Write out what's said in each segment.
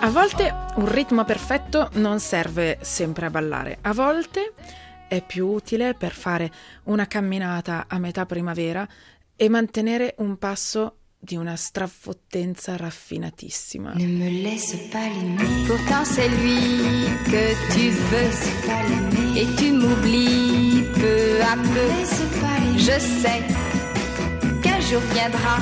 A volte un ritmo perfetto non serve sempre a ballare, a volte è più utile per fare una camminata a metà primavera e mantenere un passo di una strafottenza raffinatissima. Ne me laisse pas l'aimer, pourtant c'est lui que tu veux, c'est pas l'aimer, et tu m'oublies peu à peu. Je sais qu'un jour viendra,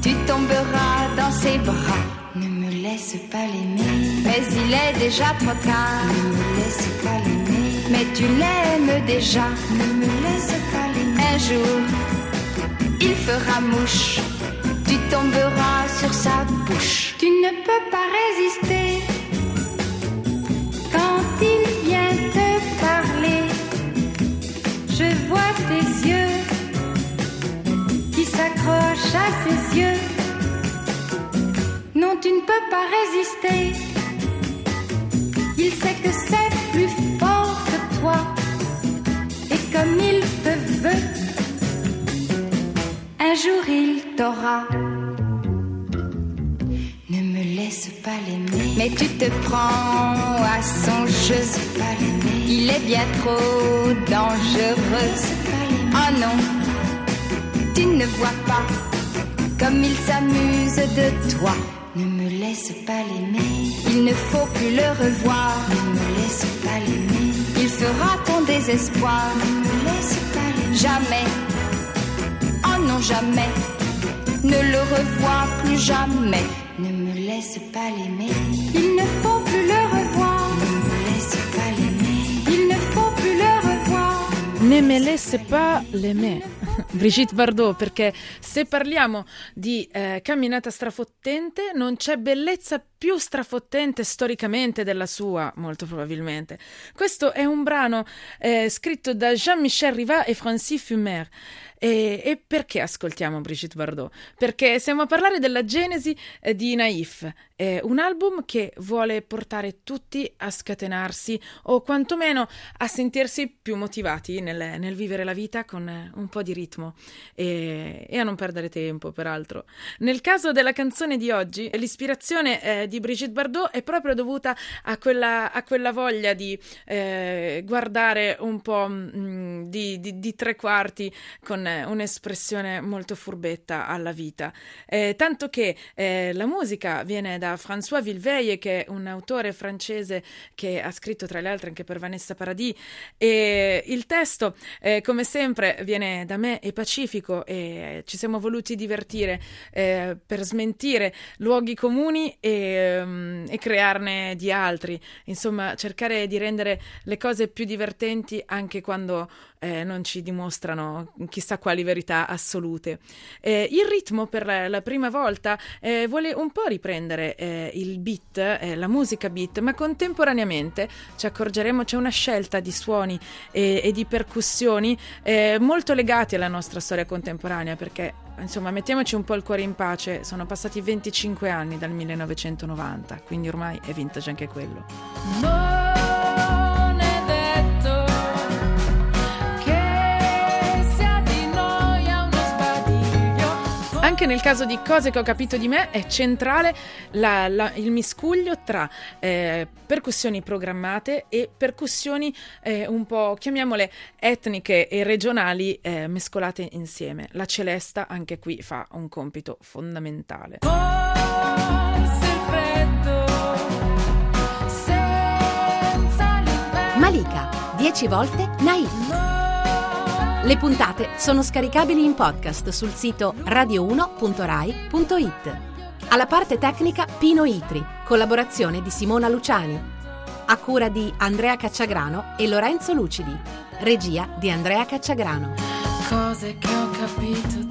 tu tomberas dans ses bras. Ne me laisse pas l'aimer, mais il est déjà trop tard. Ne me laisse pas l'aimer, mais tu l'aimes déjà. Ne me laisse pas l'aimer, un jour, il fera mouche, tu tomberas sur sa bouche. Tu ne peux pas résister, quand il vient te parler, je vois tes yeux, qui s'accrochent à ses yeux. Non, tu ne peux pas résister. Il sait que c'est plus fort que toi. Et comme il te veut, un jour il t'aura. Ne me laisse pas l'aimer, mais tu te prends à son jeu. Il est bien trop dangereux. Oh non, tu ne vois pas comme il s'amuse de toi. Ne me laisse pas l'aimer, il ne faut plus le revoir. Ne me laisse pas l'aimer, il fera ton désespoir. Ne me laisse pas l'aimer, jamais, oh non jamais, ne le revois plus jamais. Ne me laisse pas l'aimer, il ne faut plus le revoir. Ne me laisse pas l'aimer, il ne faut plus le revoir. Ne me laisse pas l'aimer, Brigitte Bardot, perché se parliamo di camminata strafottente non c'è bellezza più strafottente storicamente della sua, molto probabilmente. Questo è un brano scritto da Jean-Michel Rivat e Francis Fumet. E perché ascoltiamo Brigitte Bardot? Perché stiamo a parlare della genesi di Naif, un album che vuole portare tutti a scatenarsi o quantomeno a sentirsi più motivati nel vivere la vita con un po' di ritmo e a non perdere tempo, peraltro. Nel caso della canzone di oggi, l'ispirazione di Brigitte Bardot è proprio dovuta a quella voglia di guardare un po' di tre quarti con un'espressione molto furbetta alla vita, tanto che la musica viene da François Villveille, che è un autore francese che ha scritto tra le altre anche per Vanessa Paradis, e il testo come sempre viene da me e Pacifico, e ci siamo voluti divertire per smentire luoghi comuni e crearne di altri, insomma cercare di rendere le cose più divertenti anche quando non ci dimostrano chissà quali verità assolute. Il ritmo per la prima volta vuole un po' riprendere il beat, la musica beat, ma contemporaneamente ci accorgeremo c'è una scelta di suoni e di percussioni molto legati alla nostra storia contemporanea, perché insomma mettiamoci un po' il cuore in pace, sono passati 25 anni dal 1990, quindi ormai è vintage anche quello. Anche nel caso di Cose che ho capito di me è centrale il miscuglio tra percussioni programmate e percussioni un po', chiamiamole, etniche e regionali mescolate insieme. La celesta anche qui fa un compito fondamentale. Malika, 10 volte Naif. Le puntate sono scaricabili in podcast sul sito radio1.rai.it. Alla parte tecnica Pino Itri, collaborazione di Simona Luciani. A cura di Andrea Cacciagrano e Lorenzo Lucidi. Regia di Andrea Cacciagrano. Cose che ho capito.